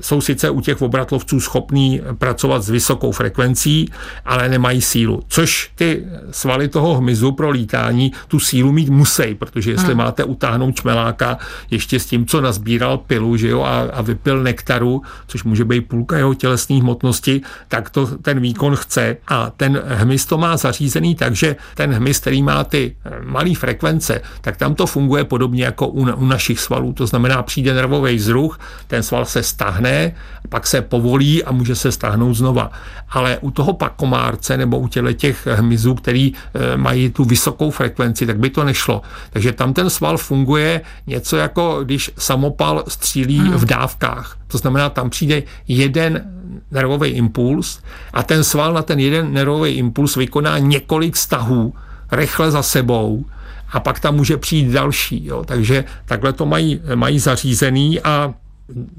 jsou sice u těch obratlovců schopní pracovat s vysokou frekvencí, ale nemají sílu, což ty svaly toho hmyzu pro lítání tu sílu mít musí, protože jestli hmm. máte utáhnout čmeláka ještě s tím, co nazbíral pilu, že jo, a, a vypil nektaru, což může být půlka jeho tělesné hmotnosti, tak to ten výkon chce a ten hmyz to má zařízený, takže ten hmyz, který má ty malé frekvence, tak tam to funguje podobně jako u, u našich svalů, to znamená přijde nervový vzruch, ten sval se stahne, pak se povolí a může se stáhnout znova. Ale u toho pak komárce nebo u těle těch hmyzů, který e, mají tu vysokou frekvenci, tak by to nešlo. Takže tam ten sval funguje něco jako, když samopal střílí hmm. v dávkách. To znamená, tam přijde jeden nervový impuls a ten sval na ten jeden nervový impuls vykoná několik stahů rychle za sebou a pak tam může přijít další. Jo. Takže takhle to mají, mají zařízený a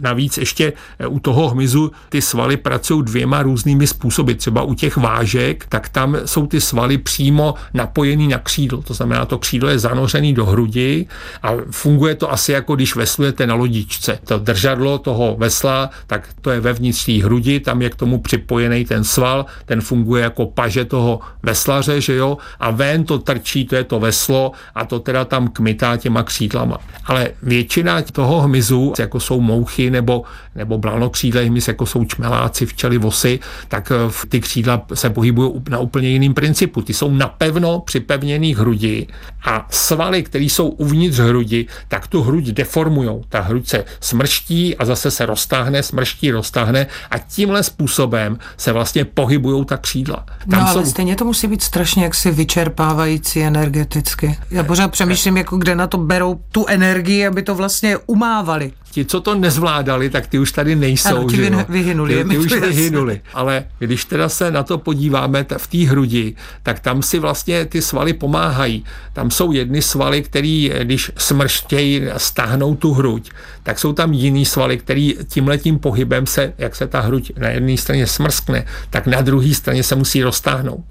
navíc ještě u toho hmyzu ty svaly pracují dvěma různými způsoby. Třeba u těch vážek, tak tam jsou ty svaly přímo napojený na křídlo. To znamená, to křídlo je zanořený do hrudi a funguje to asi jako když veslujete na lodičce. To držadlo toho vesla, tak to je ve vnitřní hrudi, tam je k tomu připojený ten sval, ten funguje jako paže toho veslaře, že jo, a ven to trčí, to je to veslo a to teda tam kmitá těma křídlama. Ale většina toho hmyzu, jako jsou mouchy nebo, nebo blanokřídlé hmyz, jako jsou čmeláci, včely, vosy, tak ty křídla se pohybují na úplně jiným principu. Ty jsou napevno připevněný k hrudi a svaly, které jsou uvnitř hrudi, tak tu hruď deformujou. Ta hruď se smrští a zase se roztáhne, smrští, roztáhne a tímhle způsobem se vlastně pohybují ta křídla. Tam no ale jsou... stejně to musí být strašně jaksi vyčerpávající energeticky. Já pořád přemýšlím, jako kde na to berou tu energii, aby to vlastně umávali. Ti, co to nezvládali, tak ty už tady nejsou. Ano, ti že jo? vyhynuli. Ty, ty už vyhynuli. Ale když teda se na to podíváme t- v té hrudi, tak tam si vlastně ty svaly pomáhají. Tam jsou jedny svaly, které když smrštějí, stáhnou tu hruď, tak jsou tam jiný svaly, které tímhletím pohybem se, jak se ta hruď na jedné straně smrskne, tak na druhé straně se musí roztáhnout.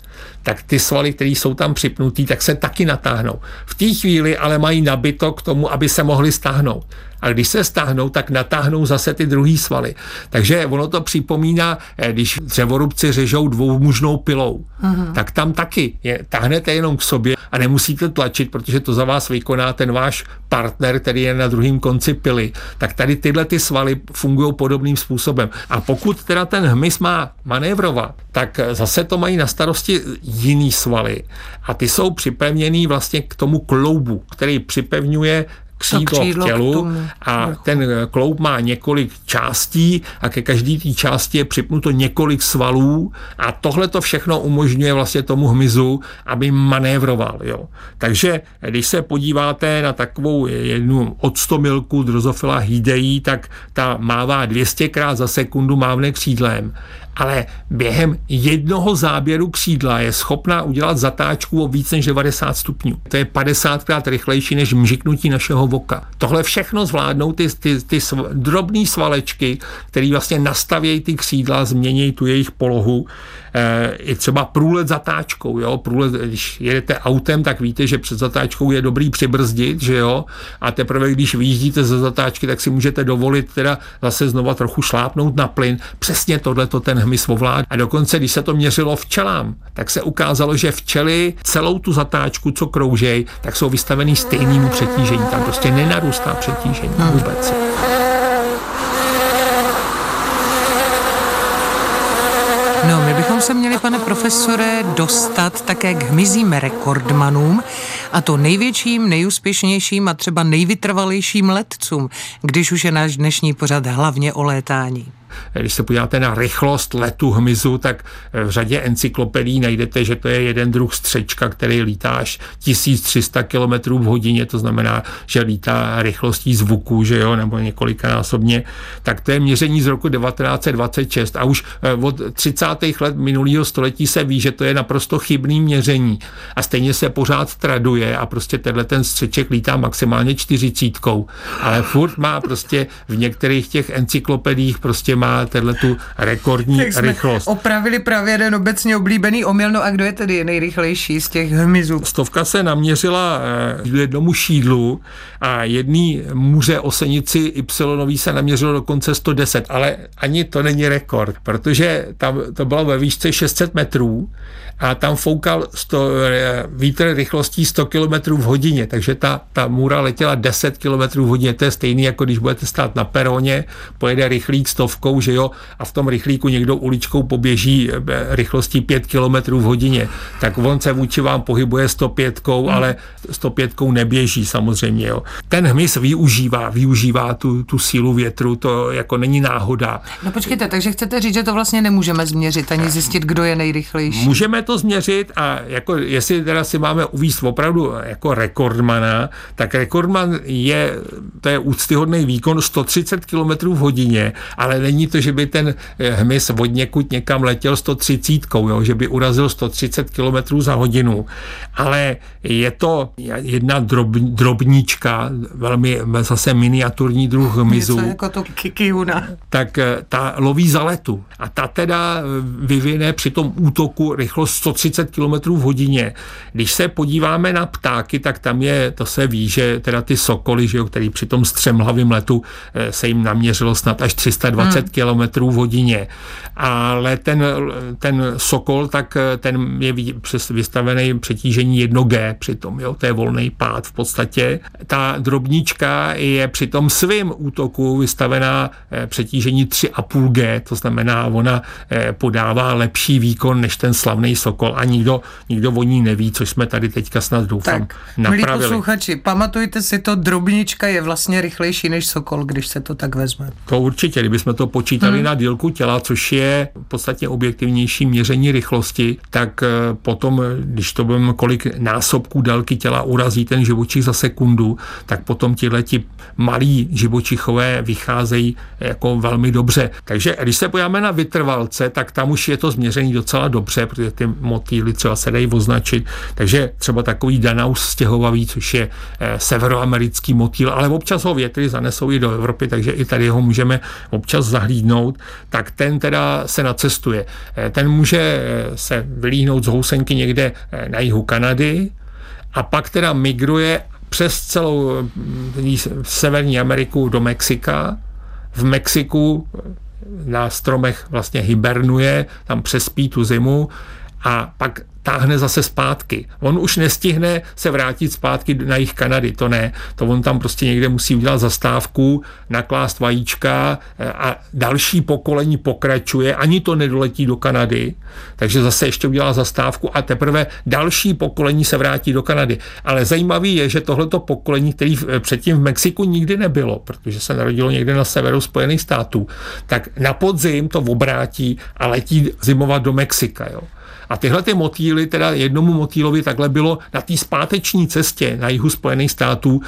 Tak ty svaly, které jsou tam připnutý, tak se taky natáhnou. V té chvíli ale mají nabito k tomu, aby se mohli stáhnout. A když se stáhnou, tak natáhnou zase ty druhý svaly. Takže ono to připomíná, když dřevorubci řežou dvoumužnou pilou, uh-huh. tak tam taky je, táhnete jenom k sobě a nemusíte tlačit, protože to za vás vykoná ten váš partner, který je na druhém konci pily. Tak tady tyhle ty svaly fungují podobným způsobem. A pokud teda ten hmyz má manévrovat, tak zase to mají na starosti jiný svaly. A ty jsou připevněný vlastně k tomu kloubu, který připevňuje křídlo, křídlo k tělu a ten kloub má několik částí a ke každý té části je připnuto několik svalů a tohle to všechno umožňuje vlastně tomu hmyzu, aby manévroval. Jo. Takže když se podíváte na takovou jednu octomilku Drosophila hydei, tak ta mává dvě stě krát za sekundu mávne křídlem, ale během jednoho záběru křídla je schopná udělat zatáčku o víc než devadesát stupňů. To je padesátkrát rychlejší než mžiknutí našeho voka. Tohle všechno zvládnou ty, ty, ty sv- drobné svalečky, které vlastně nastavějí ty křídla, změní tu jejich polohu. E, I třeba průlet zatáčkou. Jo? Průlet, když jedete autem, tak víte, že před zatáčkou je dobrý přibrzdit, že jo? A teprve, když vyjíždíte ze zatáčky, tak si můžete dovolit teda zase znova trochu šlápnout na plyn. Přesně tohleto ten hmyz ovládá. A dokonce, když se to měřilo včelám, tak se ukázalo, že včely celou tu zatáčku, co kroužej, tak jsou vystavený stejnému přetížení. Tam prostě nenarůstá přetížení vůbec. No, my bychom se měli, pane profesore, dostat také k hmyzím rekordmanům, a to největším, nejúspěšnějším a třeba nejvytrvalejším letcům, když už je náš dnešní pořad hlavně o létání. Když se podíváte na rychlost letu hmyzu, tak v řadě encyklopedií najdete, že to je jeden druh střečka, který lítá až tisíc tři sta kilometrů v hodině, to znamená, že lítá rychlostí zvuku, že jo, nebo několikanásobně. Tak to je měření z roku devatenáct set dvacet šest a už od třicátých let minulého století se ví, že to je naprosto chybný měření a stejně se pořád traduje a prostě tenhle ten střeček lítá maximálně čtyřicítkou, ale furt má prostě v některých těch encyklopediích prostě má tenhle tu rekordní tak jsme rychlost. Opravili právě jeden obecně oblíbený omyl, no a kdo je tedy nejrychlejší z těch hmyzů? Stovka se naměřila jednomu šídlu a jedný muře osenici Y se naměřilo dokonce sto deset, ale ani to není rekord, protože tam to bylo ve výšce šest set metrů a tam foukal sto, vítr rychlostí sto kilometrů v hodině, takže ta, ta můra letěla deset kilometrů v hodině, to je stejný, jako když budete stát na peroně, pojede rychlík stovkou, že jo, a v tom rychlíku někdo uličkou poběží rychlostí pět kilometrů v hodině, tak on se vůči vám pohybuje sto pětkou, ale sto pětkou neběží samozřejmě, jo. Ten hmyz využívá, využívá tu, tu sílu větru, to jako není náhoda. No počkejte, takže chcete říct, že to vlastně nemůžeme změřit, ani zjistit, kdo je nejrychlejší. Můžeme to změřit a jako jestli teda si máme uvízt opravdu jako rekordmana, tak rekordman je, to je úctyhodný výkon sto třicet kilometrů v hodině, ale není to, že by ten hmyz od někud někam letěl sto třicet, jo, že by urazil sto třicet kilometrů za hodinu, ale je to jedna drob, drobníčka, velmi zase miniaturní druh hmyzu. Něco jako to kikiuna. Tak ta loví za letu a ta teda vyvine při tom útoku rychlost sto třicet kilometrů v hodině. Když se podíváme na ptáky, tak tam je, to se ví, že teda ty sokoly, že jo, který při tom střemhlavým letu se jim naměřilo snad až tři sta dvacet kilometrů v hodině. Ale ten, ten sokol, tak ten je vystavený přetížení jedno gé přitom, jo, to je volný pád v podstatě. Ta drobnička je při tom svým útoku vystavená přetížení tři a půl gé, to znamená, ona podává lepší výkon než ten slavný sokol a nikdo, nikdo o ní neví, což jsme tady teďka snad doufám tak, napravili. Tak, milí posluchači, pamatujte si to, drobnička je vlastně rychlejší než sokol, když se to tak vezme. To určitě, kdybychom to počítali hmm. na délku těla, což je v podstatě objektivnější měření rychlosti, tak potom, když to budeme kolik násobků délky těla urazí ten živočich za sekundu, tak potom tihleti malí živočichové vycházejí jako velmi dobře. Takže když se podíváme na vytrvalce, tak tam už je to změření docela dobře, protože ty motýly třeba se dají označit. Takže třeba takový Danaus stěhovavý, což je severoamerický motýl, ale občas ho větry zanesou i do Evropy, takže i tady ho můžeme občas zahlídnout, tak ten teda se nacestuje. Ten může se vylíhnout z housenky někde na jihu Kanady a pak teda migruje přes celou Severní Ameriku do Mexika. V Mexiku na stromech vlastně hibernuje, tam přespí tu zimu a pak táhne zase zpátky. On už nestihne se vrátit zpátky na jih Kanady, to ne. To on tam prostě někde musí udělat zastávku, naklást vajíčka a další pokolení pokračuje, ani to nedoletí do Kanady, takže zase ještě udělá zastávku a teprve další pokolení se vrátí do Kanady. Ale zajímavý je, že tohleto pokolení, který předtím v Mexiku nikdy nebylo, protože se narodilo někde na severu Spojených států, tak na podzim to obrátí a letí zimovat do Mexika, jo. A tyhle ty motýly, teda jednomu motýlovi takhle bylo na té zpáteční cestě na jihu Spojených států,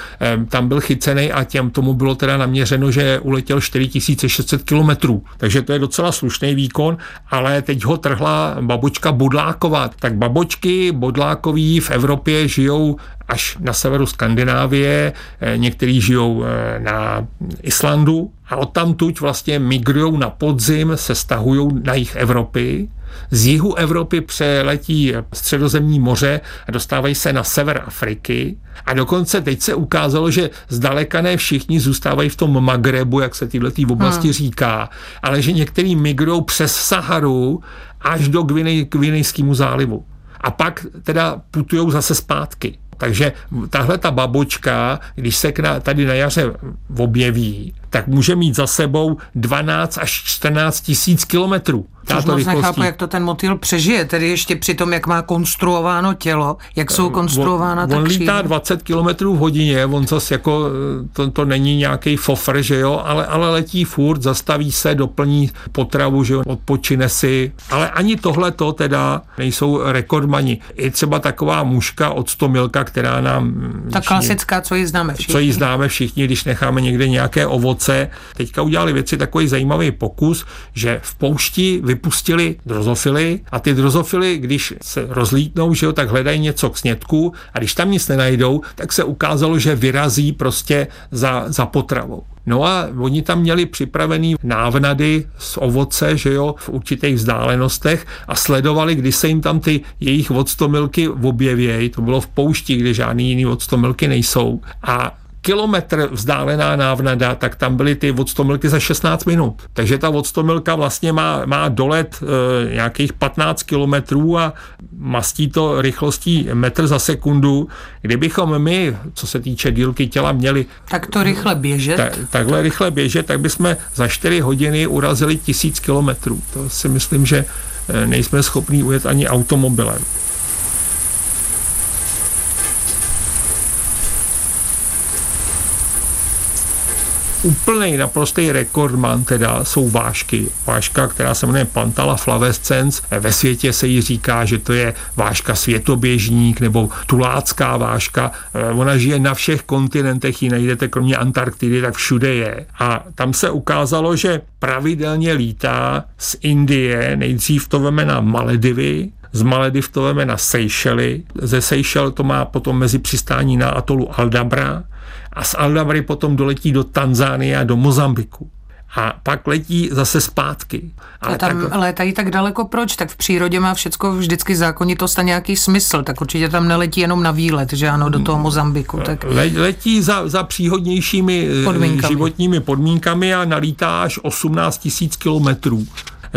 tam byl chycený a těm tomu bylo teda naměřeno, že uletěl čtyři tisíce šest set kilometrů. Takže to je docela slušný výkon, ale teď ho trhla babočka bodláková. Tak babočky bodlákový v Evropě žijou až na severu Skandinávie, některý žijou na Islandu a odtamtud vlastně migrujou na podzim, se stahujou na jih Evropy. Z jihu Evropy přeletí Středozemní moře a dostávají se na sever Afriky. A dokonce teď se ukázalo, že zdaleka ne všichni zůstávají v tom Magrebu, jak se tyhle tý oblasti hmm. říká, ale že některý migrujou přes Saharu až do Gvinej, Gvinejskému zálivu. A pak teda putujou zase zpátky. Takže tahle ta babočka, když se k na, tady na jaře objeví, tak může mít za sebou dvanáct až čtrnáct tisíc kilometrů. Což moc nechápu, jak to ten motýl přežije, tedy ještě při tom, jak má konstruováno tělo, jak jsou konstruována ta křídla. On lítá dvacet kilometrů v hodině, on zase jako, to, to není nějaký fofr, že jo, ale, ale letí furt, zastaví se, doplní potravu, že jo, odpočine si, ale ani tohleto teda nejsou rekordmani. I třeba taková muška od stomilka, která nám... Ta všichni, klasická, co ji známe všichni. Co ji známe všichni, když necháme někde nějaké ovoce. Teďka udělali věci takový zajímavý pokus, že v poušti vypustili drozofily a ty drozofily, když se rozlítnou, že jo, tak hledají něco k snědku a když tam nic nenajdou, tak se ukázalo, že vyrazí prostě za, za potravou. No a oni tam měli připravený návnady z ovoce, že jo, v určitých vzdálenostech a sledovali, kdy se jim tam ty jejich octomilky objevějí. To bylo v poušti, kde žádný jiný octomilky nejsou. A kilometr vzdálená návnada, tak tam byly ty octomilky za šestnáct minut. Takže ta octomilka vlastně má, má dolet e, nějakých patnáct kilometrů a mastí to rychlostí metr za sekundu. Kdybychom my, co se týče dílky těla, měli tak to rychle běžet. Ta, takhle tak. rychle běžet, tak bychom za čtyři hodiny urazili tisíc kilometrů. To si myslím, že nejsme schopní ujet ani automobilem. Úplnej naprostý rekordman teda jsou vážky. Vážka, která se jmenuje Pantala Flavescens. Ve světě se jí říká, že to je vážka světoběžník nebo tulácká vážka. Ona žije na všech kontinentech, ji najdete kromě Antarktidy, tak všude je. A tam se ukázalo, že pravidelně lítá z Indie, nejdřív to veme na Maledivy, z Malediv to veme na Seychely, ze Seychel to má potom mezi přistání na atolu Aldabra, a z Aldabry potom doletí do Tanzánie a do Mozambiku. A pak letí zase zpátky. Ale a tam tak... létají tak daleko proč? Tak v přírodě má všecko vždycky zákonitost a nějaký smysl, tak určitě tam neletí jenom na výlet, že ano, do toho Mozambiku. Tak... Le, letí za, za příhodnějšími podmínkami. Životními podmínkami a nalítá až osmnáct tisíc kilometrů.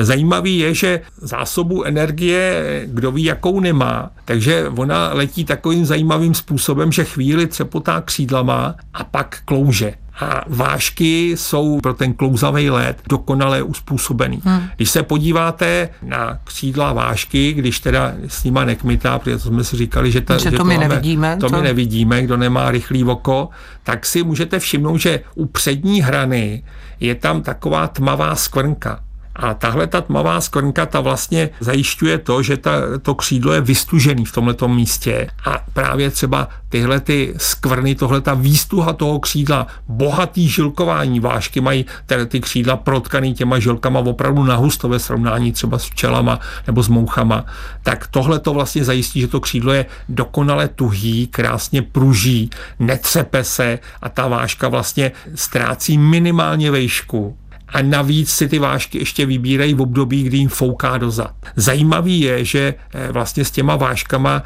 Zajímavý je, že zásobu energie kdo ví, jakou nemá, takže ona letí takovým zajímavým způsobem, že chvíli třepotá křídlama a pak klouže. A vážky jsou pro ten klouzavý let dokonale uspůsobený. Hmm. Když se podíváte na křídla vážky, když teda s nima nekmitá, protože jsme si říkali, že, ta, že to, že my, to, máme, nevidíme, to, to my nevidíme, kdo nemá rychlý oko, tak si můžete všimnout, že u přední hrany je tam taková tmavá skvrnka. A tahle ta tmavá skvrnka, ta vlastně zajišťuje to, že ta, to křídlo je vystužený v tomhletom místě. A právě třeba tyhle ty skvrny, tohle ta výstuha toho křídla, bohatý žilkování, vážky mají ty křídla protkaný těma žilkama opravdu nahusto ve srovnání třeba s včelama nebo s mouchama. Tak tohle to vlastně zajistí, že to křídlo je dokonale tuhý, krásně pruží, netřepe se a ta vážka vlastně ztrácí minimálně vejšku. A navíc si ty vážky ještě vybírají v období, kdy jim fouká dozad. Zajímavý je, že vlastně s těma vážkama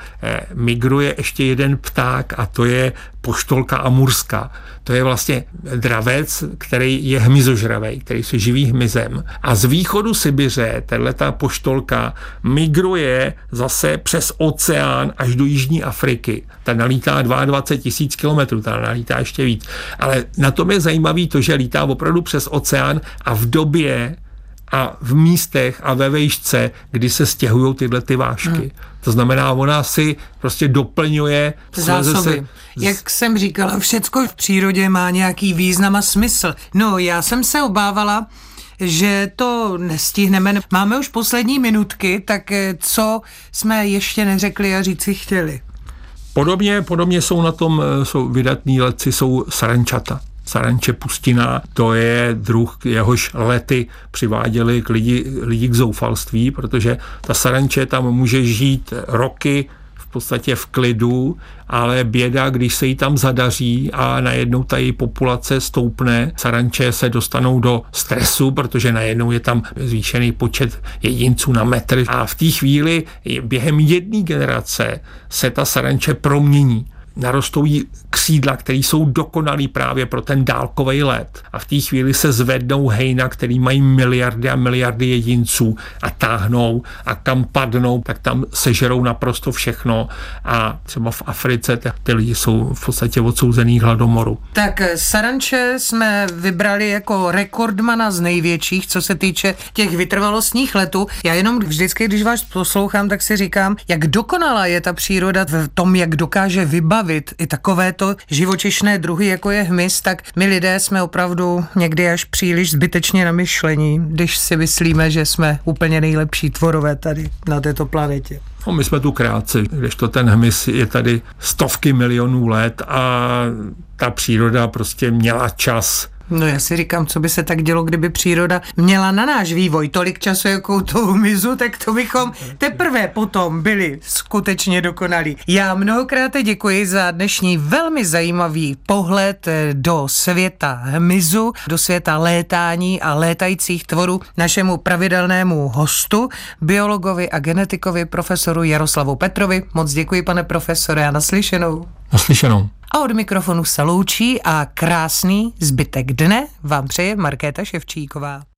migruje ještě jeden pták a to je poštolka amurská. To je vlastně dravec, který je hmyzožravej, který se živí hmyzem. A z východu Sibiře tato poštolka migruje zase přes oceán až do jižní Afriky. Ta nalítá dvacet dva tisíc kilometrů, ta nalítá ještě víc. Ale na tom je zajímavý to, že lítá opravdu přes oceán a v době a v místech a ve vejšce, kdy se stěhují tyhle ty vážky. Hmm. To znamená, ona si prostě doplňuje zásoby. Se... Jak jsem říkala, všecko v přírodě má nějaký význam a smysl. No, já jsem se obávala, že to nestihneme. Máme už poslední minutky, tak co jsme ještě neřekli a říci chtěli? Podobně, podobně jsou na tom jsou vydatní letci, jsou sarančata. Saranče pustina, to je druh, jehož lety přiváděly k lidi, lidi k zoufalství, protože ta saranče tam může žít roky v podstatě v klidu, ale běda, když se jí tam zadaří a najednou ta její populace stoupne, saranče se dostanou do stresu, protože najednou je tam zvýšený počet jedinců na metr a v té chvíli během jedné generace se ta saranče promění. narostou jí křídla, které jsou dokonalý právě pro ten dálkový let. A v té chvíli se zvednou hejna, který mají miliardy a miliardy jedinců a táhnou a kam padnou, tak tam sežerou naprosto všechno a třeba v Africe ty lidi jsou v podstatě odsouzený hladomoru. Tak saranče jsme vybrali jako rekordmana z největších, co se týče těch vytrvalostních letů. Já jenom vždycky, když vás poslouchám, tak si říkám, jak dokonalá je ta příroda v tom, jak dokáže vybavit i takovéto živočišné druhy, jako je hmyz, tak my lidé jsme opravdu někdy až příliš zbytečně namyšlení, když si myslíme, že jsme úplně nejlepší tvorové tady na této planetě. No, my jsme tu krátci, kdežto ten hmyz je tady stovky milionů let a ta příroda prostě měla čas. No já si říkám, co by se tak dělo, kdyby příroda měla na náš vývoj tolik času jako toho hmyzu, tak to bychom teprve potom byli skutečně dokonalí. Já mnohokrát děkuji za dnešní velmi zajímavý pohled do světa hmyzu, do světa létání a létajících tvorů našemu pravidelnému hostu, biologovi a genetikovi profesoru Jaroslavu Petrovi. Moc děkuji, pane profesore, a naslyšenou. Naslyšenou. A od mikrofonu se loučí a krásný zbytek dne vám přeje Markéta Ševčíková.